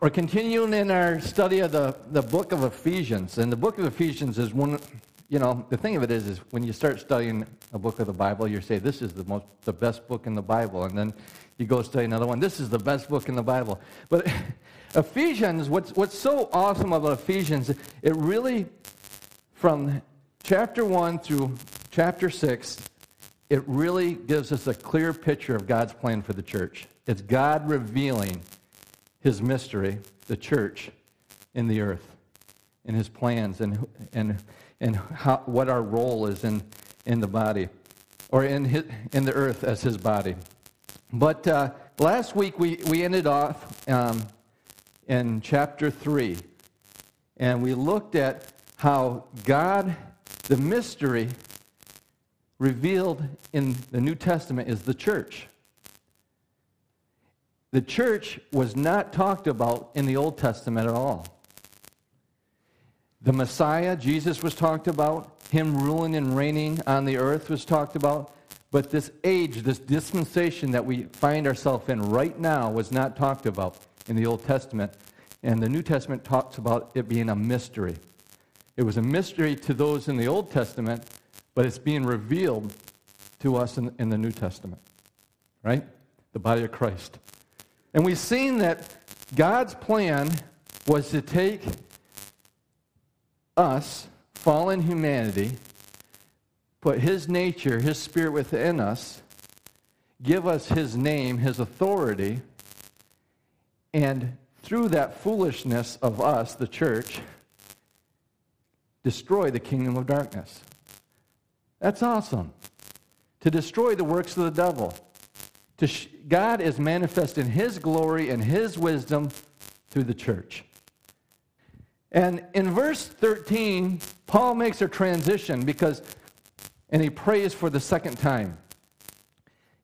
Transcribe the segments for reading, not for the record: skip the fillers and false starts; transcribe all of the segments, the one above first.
We're continuing in our study of the book of Ephesians. And the book of Ephesians is one, you know, the thing of it is when you start studying a book of the Bible, you say, this is the best book in the Bible. And then you go study another one, this is the best book in the Bible. But Ephesians, what's so awesome about Ephesians, it really, from chapter 1 through chapter 6, it really gives us a clear picture of God's plan for the church. It's God revealing His mystery, the church, in the earth, and His plans, and how, what our role is in the body, or in the earth as His body. But last week we ended off in chapter 3, and we looked at how God, the mystery revealed in the New Testament is the church. The church was not talked about in the Old Testament at all. The Messiah, Jesus, was talked about. Him ruling and reigning on the earth was talked about. But this age, this dispensation that we find ourselves in right now was not talked about in the Old Testament. And the New Testament talks about it being a mystery. It was a mystery to those in the Old Testament, but it's being revealed to us in the New Testament. Right? The body of Christ. And we've seen that God's plan was to take us, fallen humanity, put His nature, His spirit within us, give us His name, His authority, and through that foolishness of us, the church, destroy the kingdom of darkness. That's awesome. To destroy the works of the devil. God is manifesting His glory and His wisdom through the church. And in verse 13, Paul makes a transition and he prays for the second time.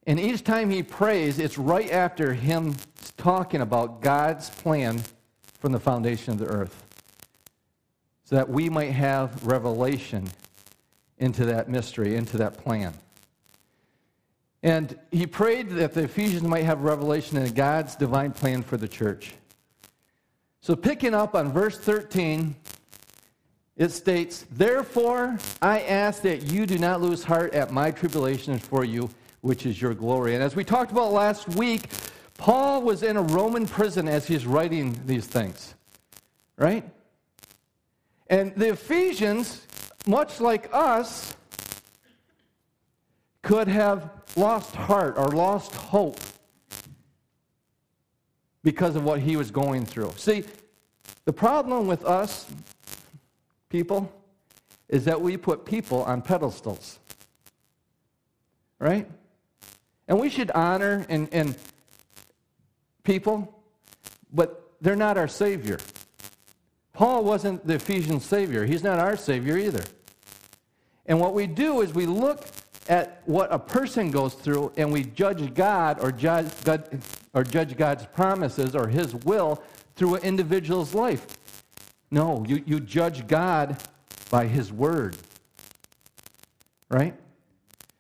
And each time he prays, it's right after him talking about God's plan from the foundation of the earth, so that we might have revelation into that mystery, into that plan. And he prayed that the Ephesians might have revelation in God's divine plan for the church. So picking up on verse 13, it states, "Therefore I ask that you do not lose heart at my tribulations for you, which is your glory." And as we talked about last week, Paul was in a Roman prison as he's writing these things, right? And the Ephesians, much like us, could have lost heart or lost hope because of what he was going through. See, the problem with us people is that we put people on pedestals, right? And we should honor and people, but they're not our Savior. Paul wasn't the Ephesian Savior. He's not our Savior either. And what we do is we look at what a person goes through, and we judge God or judge God's promises or His will through an individual's life. No, you judge God by His word, right?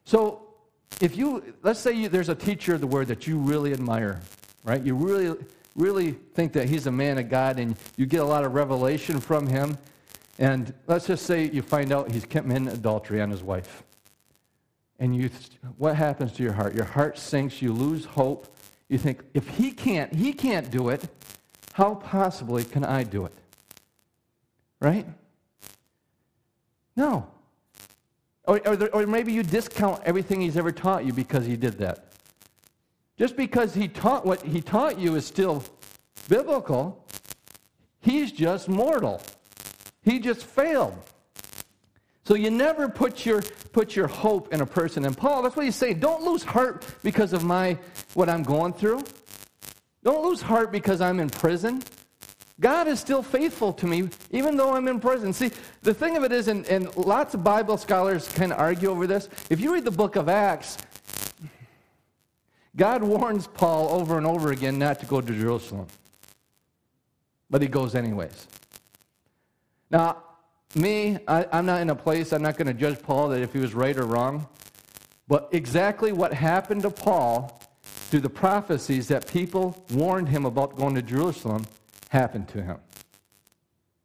So if there's a teacher of the word that you really admire, right? You really think that he's a man of God, and you get a lot of revelation from him, and let's just say you find out he's committed adultery on his wife. And what happens to your heart? Your heart sinks. You lose hope. You think, if he can't do it, how possibly can I do it? Right? No. Or maybe you discount everything he's ever taught you because he did that. Just because he taught what he taught you is still biblical. He's just mortal. He just failed. So you never put your hope in a person. And Paul, that's what he's saying. Don't lose heart because of what I'm going through. Don't lose heart because I'm in prison. God is still faithful to me, even though I'm in prison. See, the thing of it is, and lots of Bible scholars kind of argue over this. If you read the book of Acts, God warns Paul over and over again not to go to Jerusalem. But he goes anyways. Now, I'm not in a place, I'm not going to judge Paul that if he was right or wrong. But exactly what happened to Paul through the prophecies that people warned him about going to Jerusalem happened to him.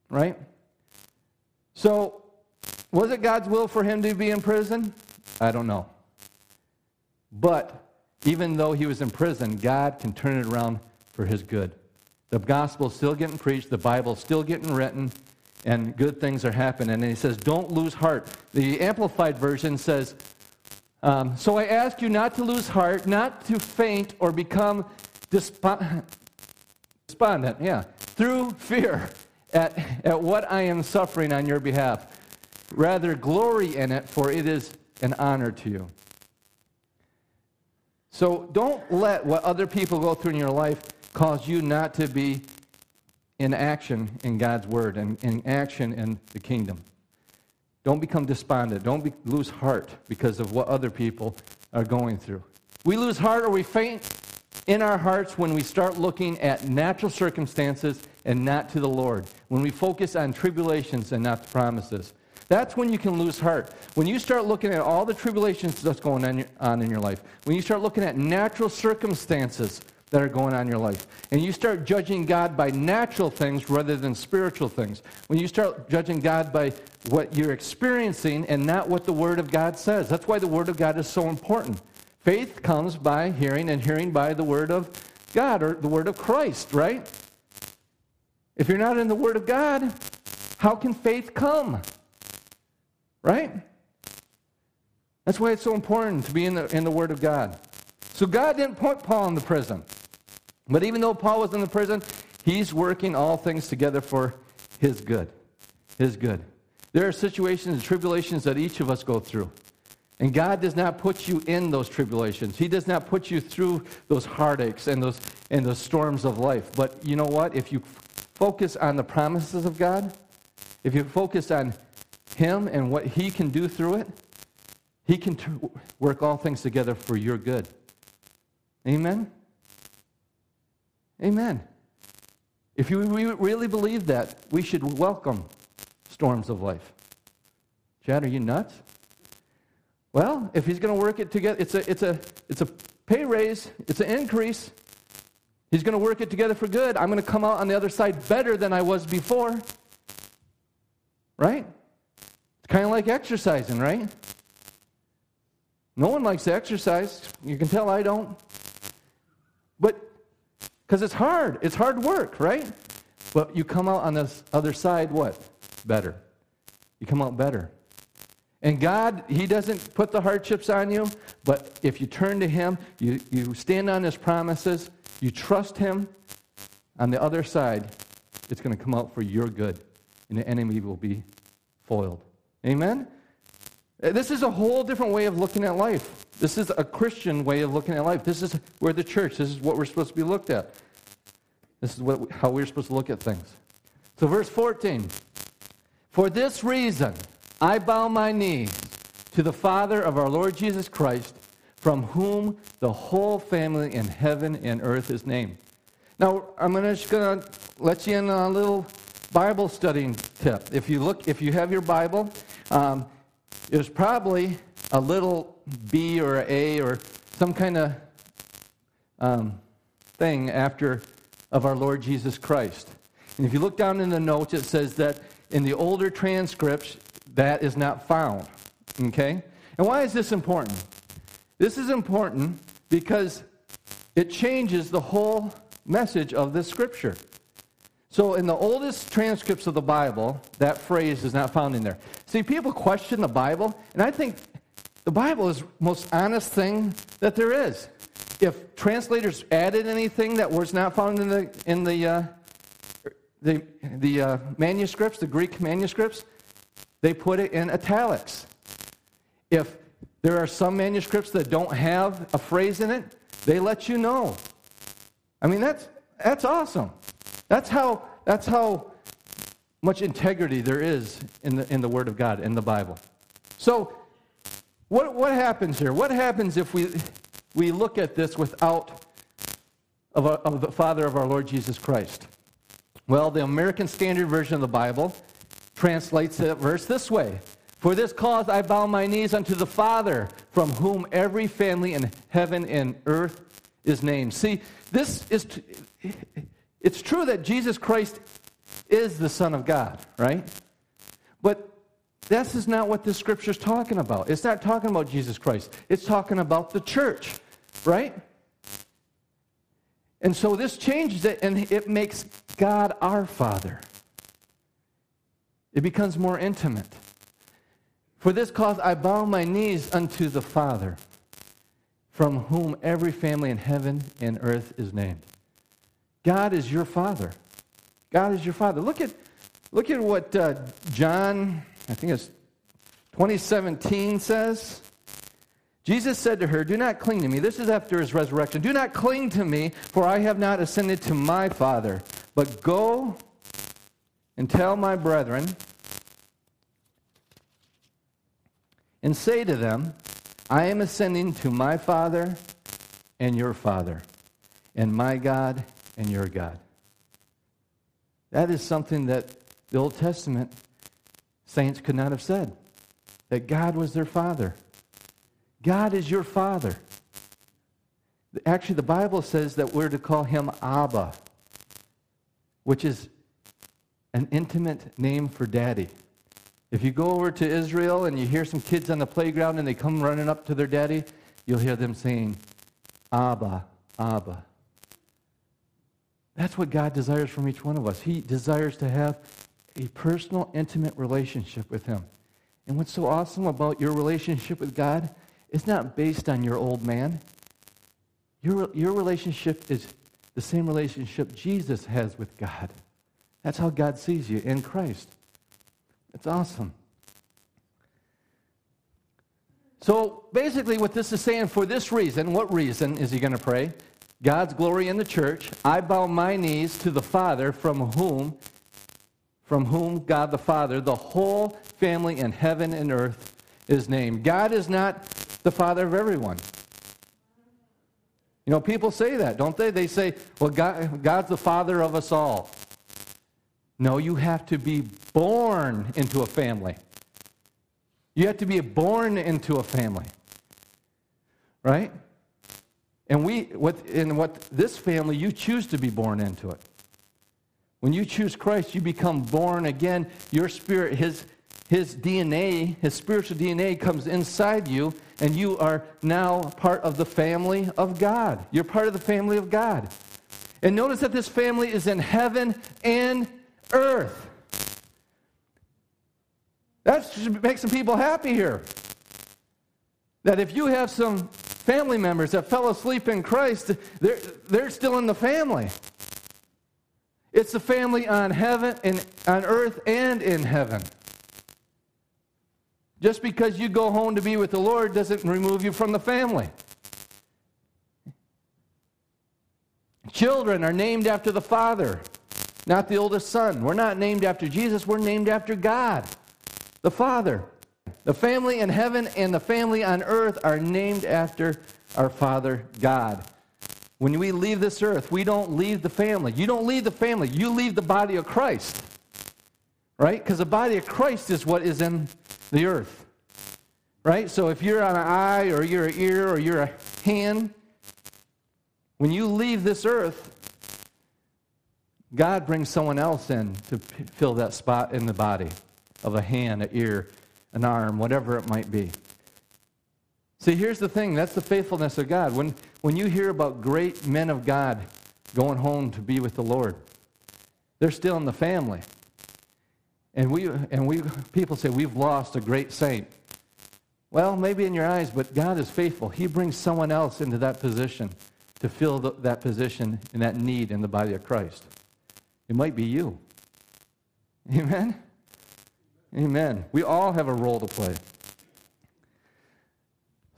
Right? So, was it God's will for him to be in prison? I don't know. But even though he was in prison, God can turn it around for his good. The gospel's still getting preached, the Bible's still getting written, and good things are happening. And he says, don't lose heart. The Amplified Version says, so I ask you not to lose heart, not to faint or become despondent, through fear at what I am suffering on your behalf. Rather, glory in it, for it is an honor to you. So don't let what other people go through in your life cause you not to be in action in God's Word and in action in the kingdom. Don't become despondent. Don't lose heart because of what other people are going through. We lose heart or we faint in our hearts when we start looking at natural circumstances and not to the Lord. When we focus on tribulations and not the promises. That's when you can lose heart. When you start looking at all the tribulations that's going on in your life. When you start looking at natural circumstances that are going on in your life. And you start judging God by natural things rather than spiritual things. When you start judging God by what you're experiencing and not what the Word of God says. That's why the Word of God is so important. Faith comes by hearing, and hearing by the Word of God or the Word of Christ, right? If you're not in the Word of God, how can faith come? Right? That's why it's so important to be in the Word of God. So God didn't put Paul in the prison. But even though Paul was in the prison, he's working all things together for his good. His good. There are situations and tribulations that each of us go through. And God does not put you in those tribulations. He does not put you through those heartaches and those storms of life. But you know what? If you focus on the promises of God, if you focus on Him and what He can do through it, He can work all things together for your good. Amen? Amen. If we really believe that, we should welcome storms of life. Chad, are you nuts? Well, if He's going to work it together, it's a pay raise, it's an increase. He's going to work it together for good. I'm going to come out on the other side better than I was before. Right? It's kind of like exercising, right? No one likes to exercise. You can tell I don't. But, because it's hard. It's hard work, right? But you come out on this other side, what? Better. You come out better. And God, He doesn't put the hardships on you, but if you turn to Him, you stand on His promises, you trust Him, on the other side, it's going to come out for your good, and the enemy will be foiled. Amen? This is a whole different way of looking at life. This is a Christian way of looking at life. This is where the church, this is what we're supposed to be looked at. This is how we're supposed to look at things. So verse 14, for this reason, I bow my knees to the Father of our Lord Jesus Christ, from whom the whole family in heaven and earth is named. Now, I'm just going to let you in on a little Bible studying tip. If you have your Bible, there's probably a little B or an A or some kind of thing after of our Lord Jesus Christ. And if you look down in the notes, it says that in the older transcripts, that is not found, okay? And why is this important? This is important because it changes the whole message of this Scripture. So in the oldest transcripts of the Bible, that phrase is not found in there. See, people question the Bible, and I think the Bible is the most honest thing that there is. If translators added anything that was not found in the manuscripts, the Greek manuscripts, they put it in italics. If there are some manuscripts that don't have a phrase in it, they let you know. I mean, that's awesome. That's how much integrity there is in the Word of God, in the Bible. So, what happens here? What happens if we look at this without of the Father of our Lord Jesus Christ? Well, the American Standard Version of the Bible translates that verse this way. For this cause I bow my knees unto the Father, from whom every family in heaven and earth is named. See, this is It's true that Jesus Christ is the Son of God, right? But this is not what the Scripture's talking about. It's not talking about Jesus Christ. It's talking about the church, right? And so this changes it, and it makes God our Father. It becomes more intimate. For this cause I bow my knees unto the Father, from whom every family in heaven and earth is named. God is your Father. God is your Father. Look at what John, I think it's 20:17 says. Jesus said to her, do not cling to me. This is after his resurrection. Do not cling to me, for I have not ascended to my Father. But go and tell my brethren, and say to them, I am ascending to my Father and your Father, and my God and your God. That is something that the Old Testament saints could not have said, that God was their Father. God is your Father. Actually, the Bible says that we're to call him Abba, which is an intimate name for daddy. If you go over to Israel and you hear some kids on the playground and they come running up to their daddy, you'll hear them saying, Abba, Abba. That's what God desires from each one of us. He desires to have a personal, intimate relationship with him. And what's so awesome about your relationship with God, it's not based on your old man. Your relationship is the same relationship Jesus has with God. That's how God sees you in Christ. It's awesome. So basically what this is saying, for this reason, what reason is he going to pray? God's glory in the church. I bow my knees to the Father, from whom God the Father, the whole family in heaven and earth is named. God is not the Father of everyone. You know, people say that, don't they? They say, well, God's the Father of us all. No, you have to be born into a family. You have to be born into a family, right? And in this family, you choose to be born into it. When you choose Christ, you become born again. Your spirit, his DNA, his spiritual DNA comes inside you, and you are now part of the family of God. You're part of the family of God. And notice that this family is in heaven and earth. That should make some people happy here. That if you have some family members that fell asleep in Christ, they're still in the family. It's the family on heaven and on earth and in heaven. Just because you go home to be with the Lord doesn't remove you from the family. Children are named after the Father, not the oldest son. We're not named after Jesus. We're named after God, the Father. The family in heaven and the family on earth are named after our Father God. When we leave this earth, we don't leave the family. You don't leave the family. You leave the body of Christ, right? Because the body of Christ is what is in the earth, right? So if you're on an eye or you're an ear or you're a hand, when you leave this earth, God brings someone else in to fill that spot in the body of a hand, an ear, an arm, whatever it might be. See, here's the thing. That's the faithfulness of God. When you hear about great men of God going home to be with the Lord, they're still in the family. And we people say, we've lost a great saint. Well, maybe in your eyes, but God is faithful. He brings someone else into that position to fill that position and that need in the body of Christ. It might be you. Amen? Amen. We all have a role to play.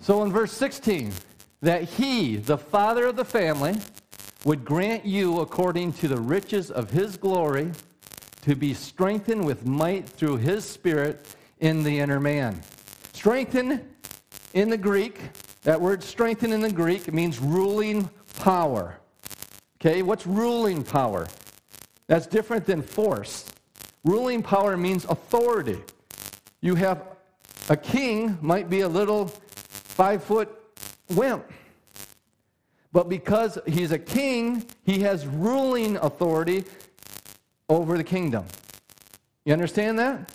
So in verse 16, that he, the Father of the family, would grant you according to the riches of his glory to be strengthened with might through his Spirit in the inner man. Strengthen in the Greek, that word strengthen in the Greek means ruling power. Okay, what's ruling power? That's different than force. Ruling power means authority. You have a king might be a little 5-foot wimp. But because he's a king, he has ruling authority over the kingdom. You understand that?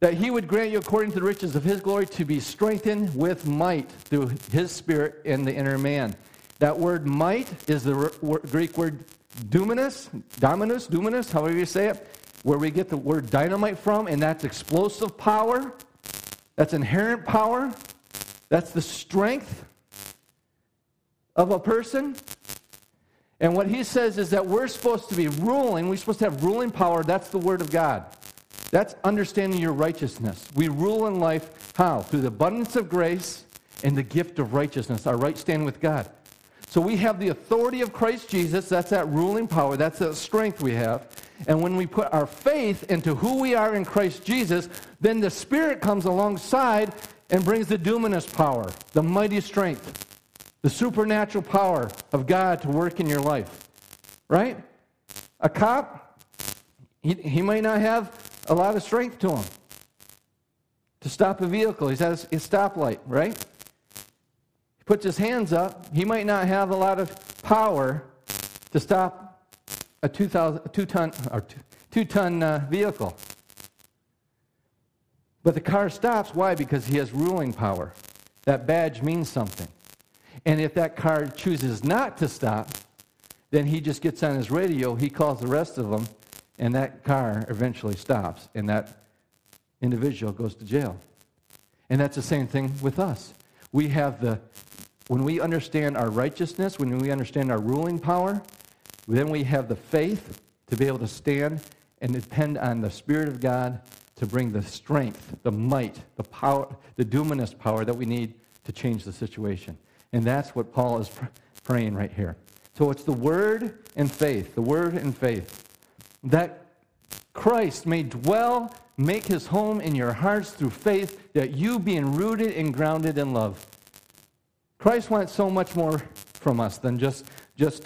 That he would grant you according to the riches of his glory to be strengthened with might through his spirit in the inner man. That word might is the Greek word dunamis, however you say it, where we get the word dynamite from, and that's explosive power, that's inherent power, that's the strength of a person. And what he says is that we're supposed to be ruling, we're supposed to have ruling power, that's the word of God. That's understanding your righteousness. We rule in life, how? Through the abundance of grace and the gift of righteousness, our right standing with God. So we have the authority of Christ Jesus, that's that ruling power, that's that strength we have. And when we put our faith into who we are in Christ Jesus, then the Spirit comes alongside and brings the dunamis power, the mighty strength, the supernatural power of God to work in your life. Right? A cop, he might not have a lot of strength to him to stop a vehicle. He's at a stoplight, right? He puts his hands up. He might not have a lot of power to stop a two-ton vehicle. But the car stops. Why? Because he has ruling power. That badge means something. And if that car chooses not to stop, then he just gets on his radio. He calls the rest of them. And that car eventually stops, and that individual goes to jail. And that's the same thing with us. We have when we understand our righteousness, when we understand our ruling power, then we have the faith to be able to stand and depend on the Spirit of God to bring the strength, the might, the power, the dunamis power that we need to change the situation. And that's what Paul is praying right here. So it's the word and faith, the word and faith. That Christ may dwell, make his home in your hearts through faith, that you being rooted and grounded in love. Christ wants so much more from us than just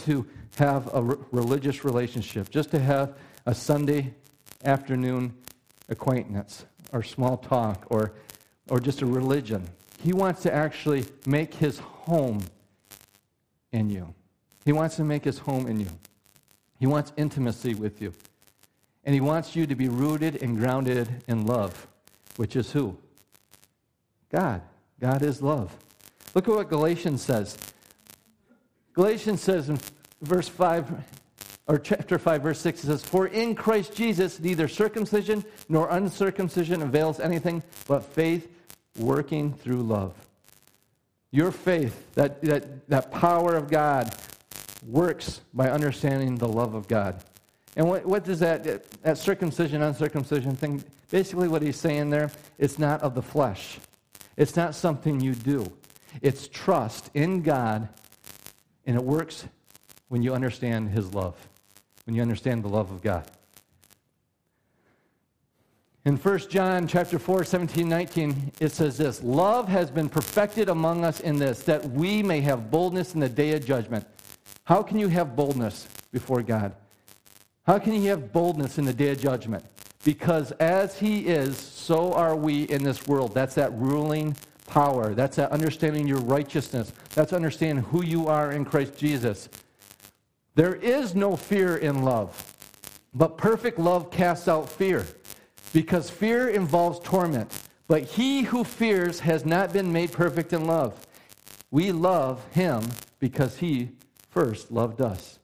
to have a religious relationship, just to have a Sunday afternoon acquaintance or small talk or just a religion. He wants to actually make his home in you. He wants to make his home in you. He wants intimacy with you. And he wants you to be rooted and grounded in love, which is who? God. God is love. Look at what Galatians says. Galatians says in verse 5, or chapter 5, verse 6, it says, "For in Christ Jesus neither circumcision nor uncircumcision avails anything but faith working through love." Your faith, that power of God, works by understanding the love of God. And what does that circumcision, uncircumcision thing, basically what he's saying there, it's not of the flesh. It's not something you do. It's trust in God, and it works when you understand his love, when you understand the love of God. In 1 John chapter 4, 17, 19, it says this, "Love has been perfected among us in this, that we may have boldness in the day of judgment." How can you have boldness before God? How can you have boldness in the day of judgment? Because as he is, so are we in this world. That's that ruling power. That's that understanding your righteousness. That's understanding who you are in Christ Jesus. There is no fear in love, but perfect love casts out fear, because fear involves torment. But he who fears has not been made perfect in love. We love him because he first loved us.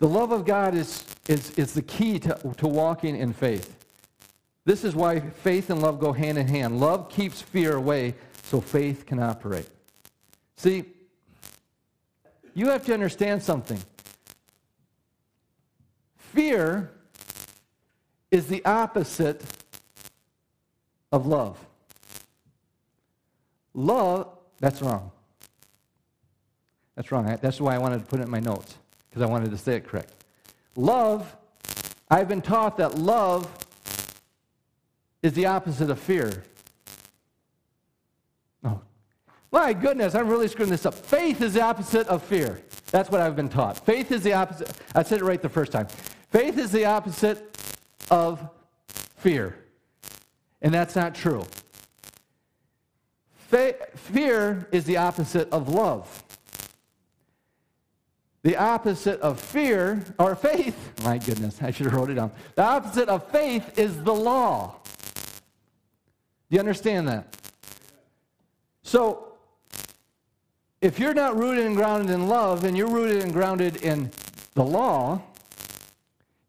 The love of God is the key to walking in faith. This is why faith and love go hand in hand. Love keeps fear away so faith can operate. See, you have to understand something. Fear is the opposite of love. Love, that's wrong. That's wrong. That's why I wanted to put it in my notes, because I wanted to say it correct. Love, I've been taught that love is the opposite of fear. No. My goodness, I'm really screwing this up. Faith is the opposite of fear. That's what I've been taught. Faith is the opposite. I said it right the first time. Faith is the opposite of fear. And that's not true. Fear is the opposite of love. The opposite of fear, or faith, my goodness, I should have wrote it down. The opposite of faith is the law. Do you understand that? So, if you're not rooted and grounded in love, and you're rooted and grounded in the law,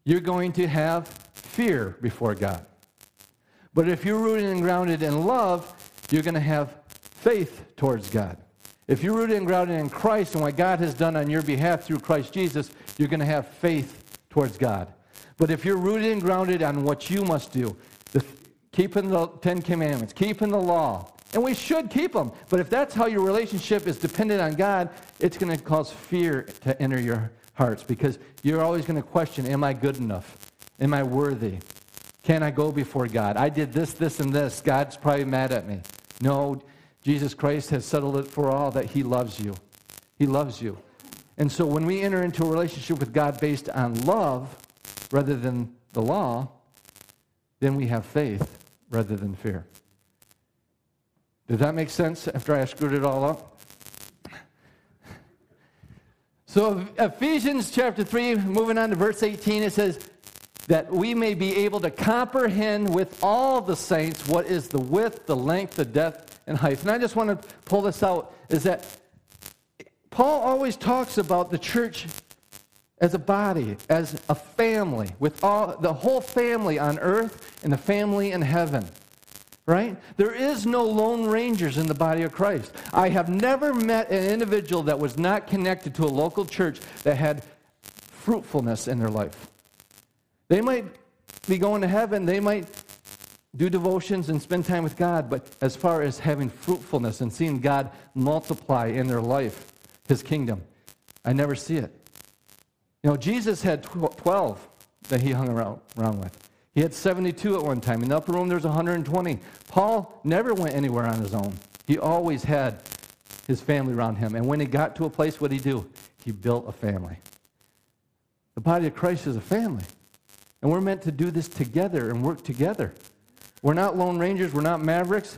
you're going to have fear before God. But if you're rooted and grounded in love, you're going to have faith towards God. If you're rooted and grounded in Christ and what God has done on your behalf through Christ Jesus, you're going to have faith towards God. But if you're rooted and grounded on what you must do, keeping the Ten Commandments, keeping the law, and we should keep them, but if that's how your relationship is dependent on God, it's going to cause fear to enter your hearts because you're always going to question, am I good enough? Am I worthy? Can I go before God? I did this, this, and this. God's probably mad at me. No, Jesus Christ has settled it for all that He loves you. He loves you. And so when we enter into a relationship with God based on love rather than the law, then we have faith rather than fear. Does that make sense after I screwed it all up? So Ephesians chapter 3, moving on to verse 18, it says, that we may be able to comprehend with all the saints what is the width, the length, the depth, and height. And I just want to pull this out, is that Paul always talks about the church as a body, as a family, with all the whole family on earth and the family in heaven, right? There is no lone rangers in the body of Christ. I have never met an individual that was not connected to a local church that had fruitfulness in their life. They might be going to heaven, they might do devotions and spend time with God, but as far as having fruitfulness and seeing God multiply in their life, His kingdom, I never see it. You know, Jesus had 12 that He hung around with. He had 72 at one time. In the upper room, there's 120. Paul never went anywhere on his own. He always had his family around him. And when he got to a place, what did he do? He built a family. The body of Christ is a family. And we're meant to do this together and work together. We're not lone rangers. We're not mavericks.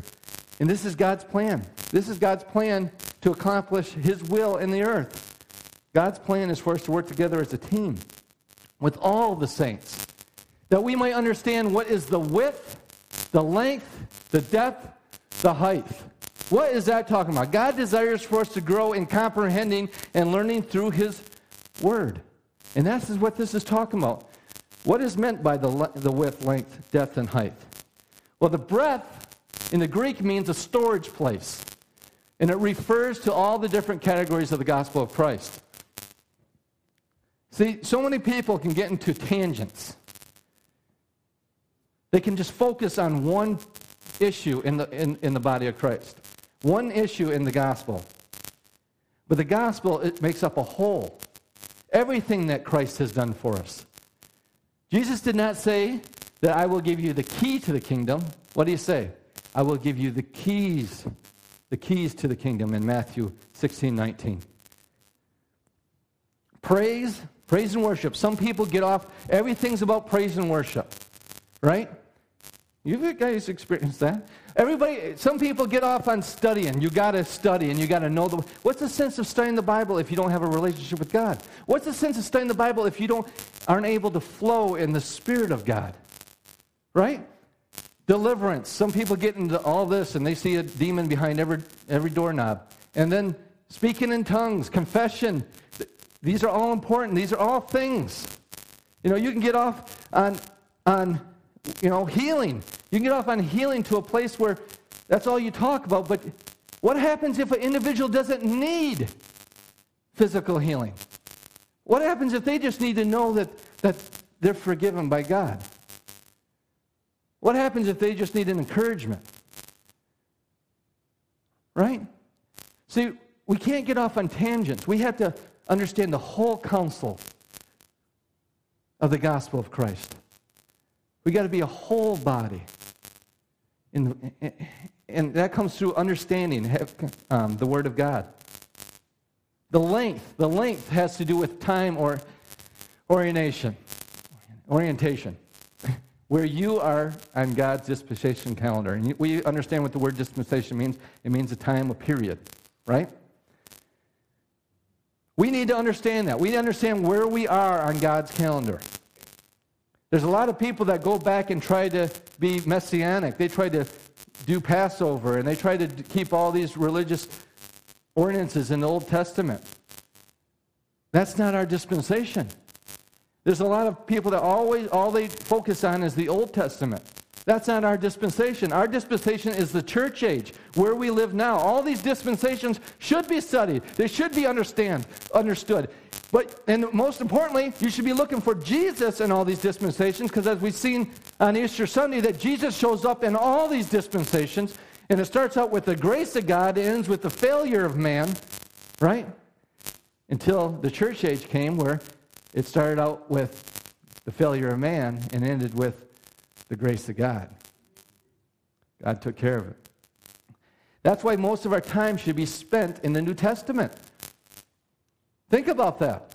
And this is God's plan. This is God's plan to accomplish His will in the earth. God's plan is for us to work together as a team with all the saints, that we might understand what is the width, the length, the depth, the height. What is that talking about? God desires for us to grow in comprehending and learning through His Word. And that's what this is talking about. What is meant by the width, length, depth, and height? Well, the breadth in the Greek means a storage place, and it refers to all the different categories of the gospel of Christ. See, so many people can get into tangents. They can just focus on one issue in the body of Christ, one issue in the gospel. But the gospel, it makes up a whole. Everything that Christ has done for us. Jesus did not say that I will give you the key to the kingdom. What did He say? I will give you the keys to the kingdom in Matthew 16:19. Praise and worship. Some people get off, everything's about praise and worship, right? You guys experienced that? Everybody, some people get off on studying. You got to study and you got to know the. What's the sense of studying the Bible if you don't have a relationship with God? What's the sense of studying the Bible if you aren't able to flow in the Spirit of God? Right? Deliverance. Some people get into all this and they see a demon behind every doorknob. And then speaking in tongues, confession. These are all important. These are all things. You know, you can get off on you know, healing. You can get off on healing to a place where that's all you talk about, but what happens if an individual doesn't need physical healing? What happens if they just need to know that they're forgiven by God? What happens if they just need an encouragement? Right? See, we can't get off on tangents. We have to understand the whole counsel of the gospel of Christ. We got to be a whole body. And that comes through understanding the Word of God. The length has to do with time or orientation, where you are on God's dispensation calendar. And we understand what the word dispensation means. It means a time, a period, right? We need to understand that. We need to understand where we are on God's calendar. There's a lot of people that go back and try to be messianic. They try to do Passover, and they try to keep all these religious ordinances in the Old Testament. That's not our dispensation. There's a lot of people that always, all they focus on is the Old Testament. That's not our dispensation. Our dispensation is the church age, where we live now. All these dispensations should be studied. They should be understood. And most importantly, you should be looking for Jesus in all these dispensations, because as we've seen on Easter Sunday, that Jesus shows up in all these dispensations, and it starts out with the grace of God, it ends with the failure of man, right? Until the church age came, where it started out with the failure of man and ended with the grace of God. God took care of it. That's why most of our time should be spent in the New Testament. Think about that.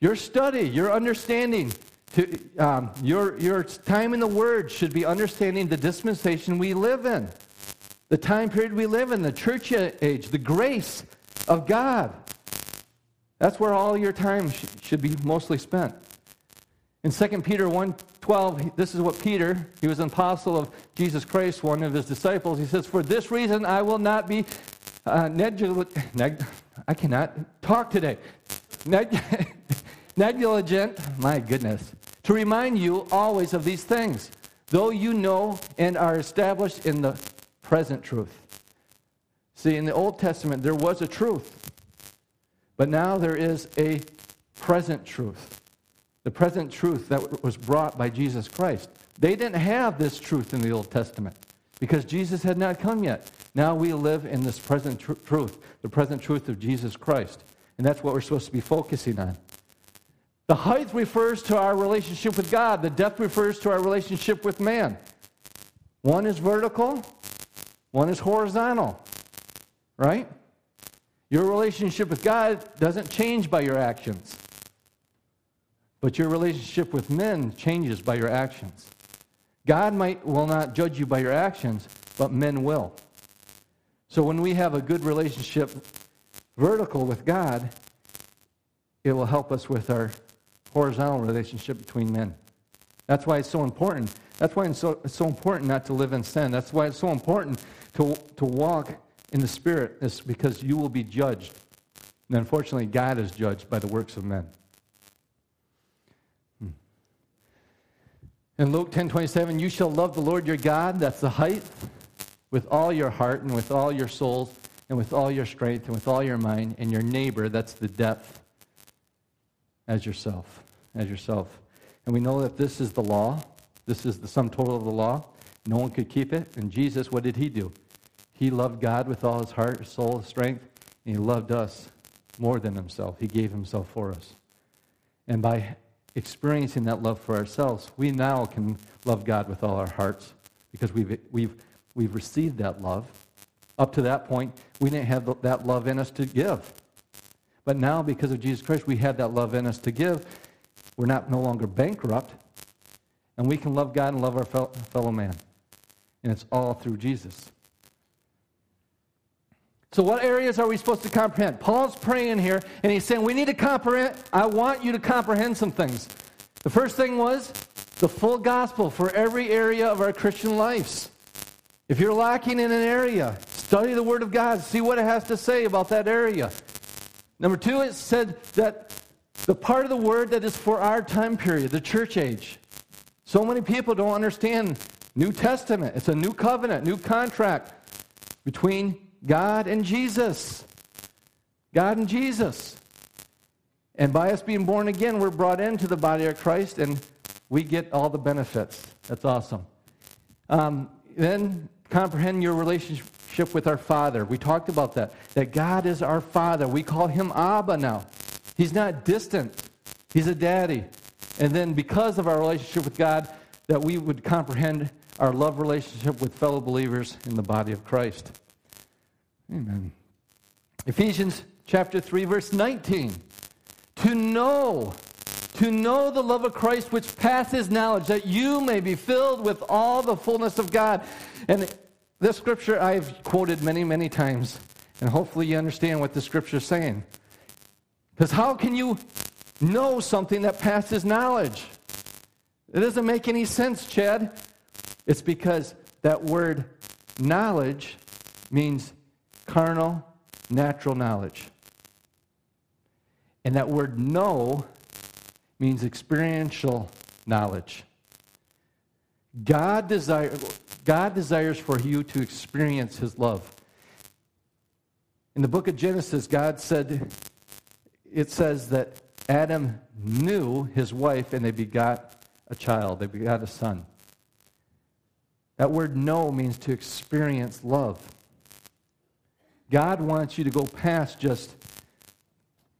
Your study, your understanding, your time in the Word should be understanding the dispensation we live in, the time period we live in, the church age, the grace of God. That's where all your time should be mostly spent. In 2 Peter 1:12, this is what Peter, he was an apostle of Jesus Christ, one of his disciples, he says, "For this reason I will not be negligent, my goodness, to remind you always of these things, though you know and are established in the present truth." See, in the Old Testament there was a truth, but now there is a present truth. The present truth that was brought by Jesus Christ. They didn't have this truth in the Old Testament because Jesus had not come yet. Now we live in this present truth, the present truth of Jesus Christ. And that's what we're supposed to be focusing on. The height refers to our relationship with God. The depth refers to our relationship with man. One is vertical, one is horizontal, right? Your relationship with God doesn't change by your actions. But your relationship with men changes by your actions. God will not judge you by your actions, but men will. So when we have a good relationship vertical with God, it will help us with our horizontal relationship between men. That's why it's so important. That's why it's so important not to live in sin. That's why it's so important to walk in the Spirit, is because you will be judged. And unfortunately, God is judged by the works of men. In Luke 10:27, "You shall love the Lord your God," that's the height, "with all your heart and with all your soul and with all your strength and with all your mind, and your neighbor," that's the depth, as yourself. And we know that this is the law. This is the sum total of the law. No one could keep it. And Jesus, what did he do? He loved God with all his heart, soul, strength, and he loved us more than himself. He gave himself for us. And by experiencing that love for ourselves, we now can love God with all our hearts because we've received that love. Up to that point, we didn't have that love in us to give. But now, because of Jesus Christ, we have that love in us to give. We're no longer bankrupt, and we can love God and love our fellow man. And it's all through Jesus. So what areas are we supposed to comprehend? Paul's praying here, and he's saying, we need to comprehend. I want you to comprehend some things. The first thing was the full gospel for every area of our Christian lives. If you're lacking in an area, study the Word of God. See what it has to say about that area. Number two, it said that the part of the Word that is for our time period, the church age. So many people don't understand New Testament. It's a new covenant, new contract between God and Jesus. And by us being born again, we're brought into the body of Christ, and we get all the benefits. That's awesome. Then comprehend your relationship with our Father. We talked about that God is our Father. We call him Abba now. He's not distant. He's a daddy. And then because of our relationship with God, that we would comprehend our love relationship with fellow believers in the body of Christ. Amen. Ephesians chapter 3, verse 19. To know the love of Christ which passes knowledge, that you may be filled with all the fullness of God. And this scripture I've quoted many, many times, and hopefully you understand what the scripture is saying. Because how can you know something that passes knowledge? It doesn't make any sense, Chad. It's because that word knowledge means carnal, natural knowledge. And that word know means experiential knowledge. God desires for you to experience his love. In the book of Genesis, God said, it says that Adam knew his wife and they begot a child. They begot a son. That word know means to experience love. God wants you to go past just,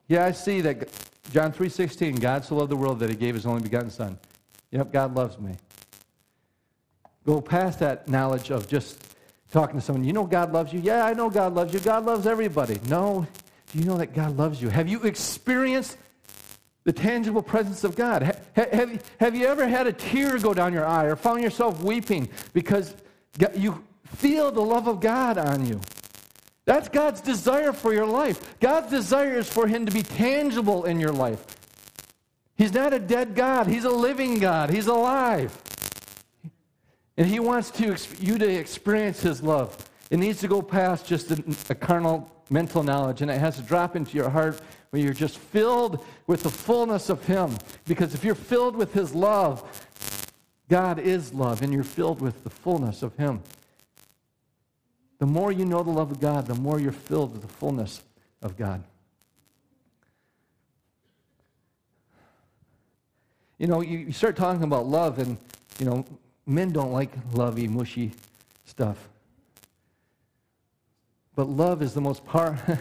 yeah, I see that John 3:16, God so loved the world that he gave his only begotten son. Yep, God loves me. Go past that knowledge of just talking to someone. You know God loves you? Yeah, I know God loves you. God loves everybody. No, do you know that God loves you? Have you experienced the tangible presence of God? Have you ever had a tear go down your eye or found yourself weeping because you feel the love of God on you? That's God's desire for your life. God's desire is for him to be tangible in your life. He's not a dead God. He's a living God. He's alive. And he wants you to experience his love. It needs to go past just a carnal mental knowledge, and it has to drop into your heart where you're just filled with the fullness of him. Because if you're filled with his love, God is love, and you're filled with the fullness of him. The more you know the love of God, the more you're filled with the fullness of God. You know, you start talking about love, and, you know, men don't like lovey, mushy stuff. But love is the most powerful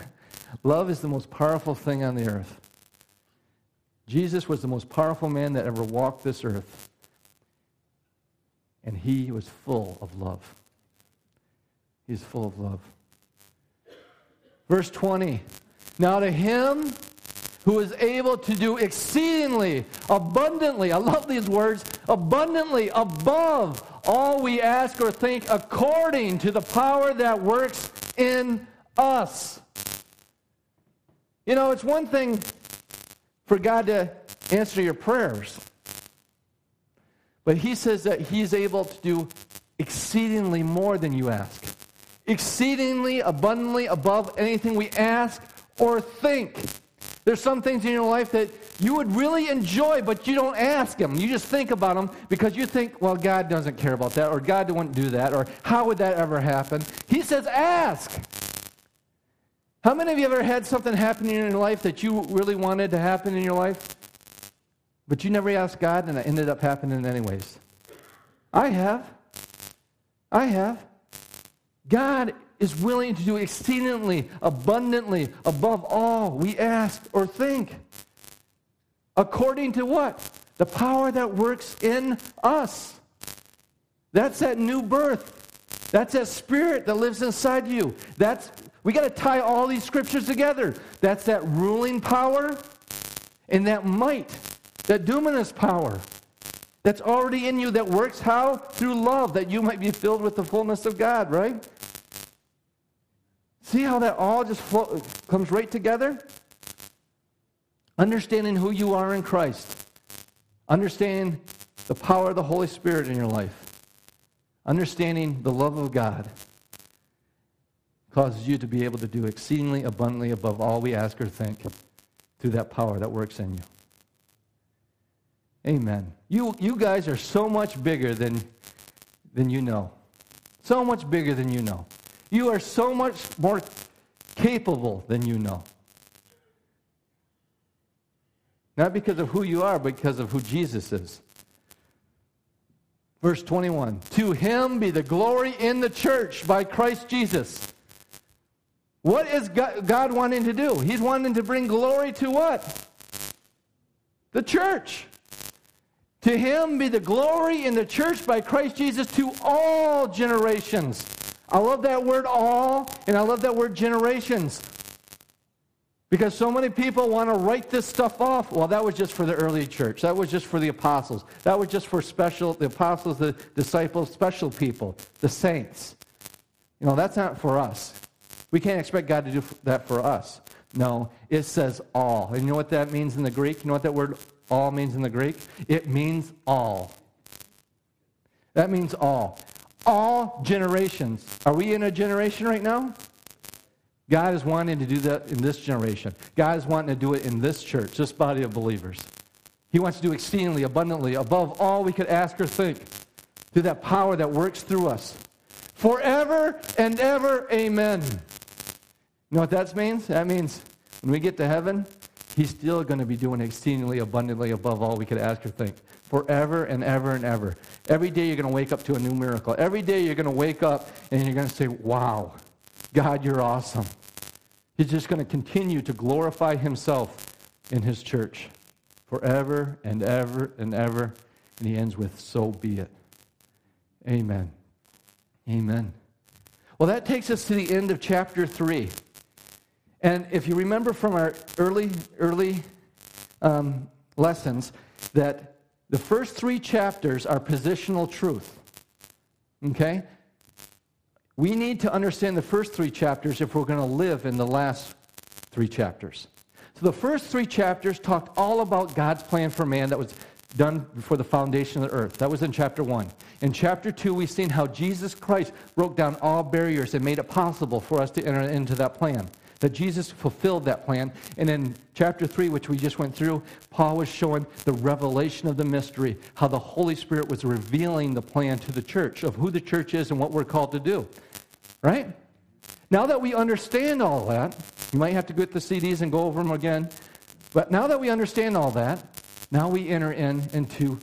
thing on the earth. Jesus was the most powerful man that ever walked this earth. And he was full of love. He's full of love. Verse 20. Now to him who is able to do exceedingly, abundantly, I love these words, abundantly above all we ask or think, according to the power that works in us. You know, it's one thing for God to answer your prayers, but he says that he's able to do exceedingly more than you ask. Exceedingly, abundantly above anything we ask or think. There's some things in your life that you would really enjoy, but you don't ask him. You just think about them because you think, well, God doesn't care about that, or God wouldn't do that, or how would that ever happen? He says, ask. How many of you ever had something happen in your life that you really wanted to happen in your life, but you never asked God, and it ended up happening anyways? I have. God is willing to do exceedingly, abundantly, above all we ask or think. According to what? The power that works in us. That's that new birth. That's that spirit that lives inside you. We got to tie all these scriptures together. That's that ruling power and that might, that dunamis power that's already in you that works how? Through love, that you might be filled with the fullness of God, right? See how that all just comes right together? Understanding who you are in Christ. Understanding the power of the Holy Spirit in your life. Understanding the love of God causes you to be able to do exceedingly abundantly above all we ask or think through that power that works in you. Amen. You guys are so much bigger than you know. So much bigger than you know. You are so much more capable than you know. Not because of who you are, but because of who Jesus is. Verse 21, to him be the glory in the church by Christ Jesus. What is God wanting to do? He's wanting to bring glory to what? The church. To him be the glory in the church by Christ Jesus to all generations. I love that word all, and I love that word generations. Because so many people want to write this stuff off. Well, that was just for the early church. That was just for the apostles. That was just for the apostles, the disciples, special people, the saints. You know, that's not for us. We can't expect God to do that for us. No, it says all. And you know what that means in the Greek? You know what that word all means in the Greek? It means all. That means all. All generations. Are we in a generation right now? God is wanting to do that in this generation. God is wanting to do it in this church, this body of believers. He wants to do exceedingly, abundantly, above all we could ask or think, through that power that works through us. Forever and ever, amen. You know what that means? That means when we get to heaven, He's still going to be doing exceedingly, abundantly, above all we could ask or think. Forever and ever and ever. Every day you're going to wake up to a new miracle. Every day you're going to wake up and you're going to say, wow, God, you're awesome. He's just going to continue to glorify Himself in His church. Forever and ever and ever. And He ends with, so be it. Amen. Amen. Well, that takes us to the end of chapter 3. And if you remember from our early lessons, that the first 3 chapters are positional truth. Okay? We need to understand the first 3 chapters if we're going to live in the last 3 chapters. So the first 3 chapters talked all about God's plan for man that was done before the foundation of the earth. That was in chapter 1. In chapter 2, we've seen how Jesus Christ broke down all barriers and made it possible for us to enter into that plan, that Jesus fulfilled that plan. And in chapter 3, which we just went through, Paul was showing the revelation of the mystery, how the Holy Spirit was revealing the plan to the church, of who the church is and what we're called to do, right? Now that we understand all that, you might have to get the CDs and go over them again, but now that we understand all that, now we enter into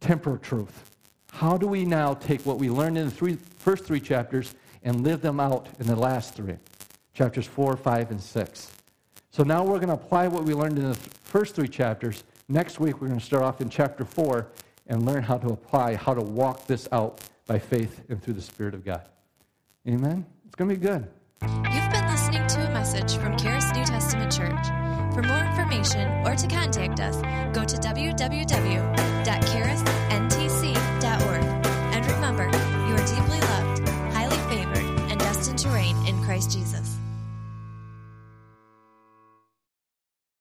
temporal truth. How do we now take what we learned in the first 3 chapters and live them out in the last 3? Chapters 4, 5, and 6. So now we're going to apply what we learned in the first 3 chapters. Next week we're going to start off in chapter 4 and learn how to apply, how to walk this out by faith and through the Spirit of God. Amen? It's going to be good. You've been listening to a message from Karis New Testament Church. For more information or to contact us, go to www.karis.com.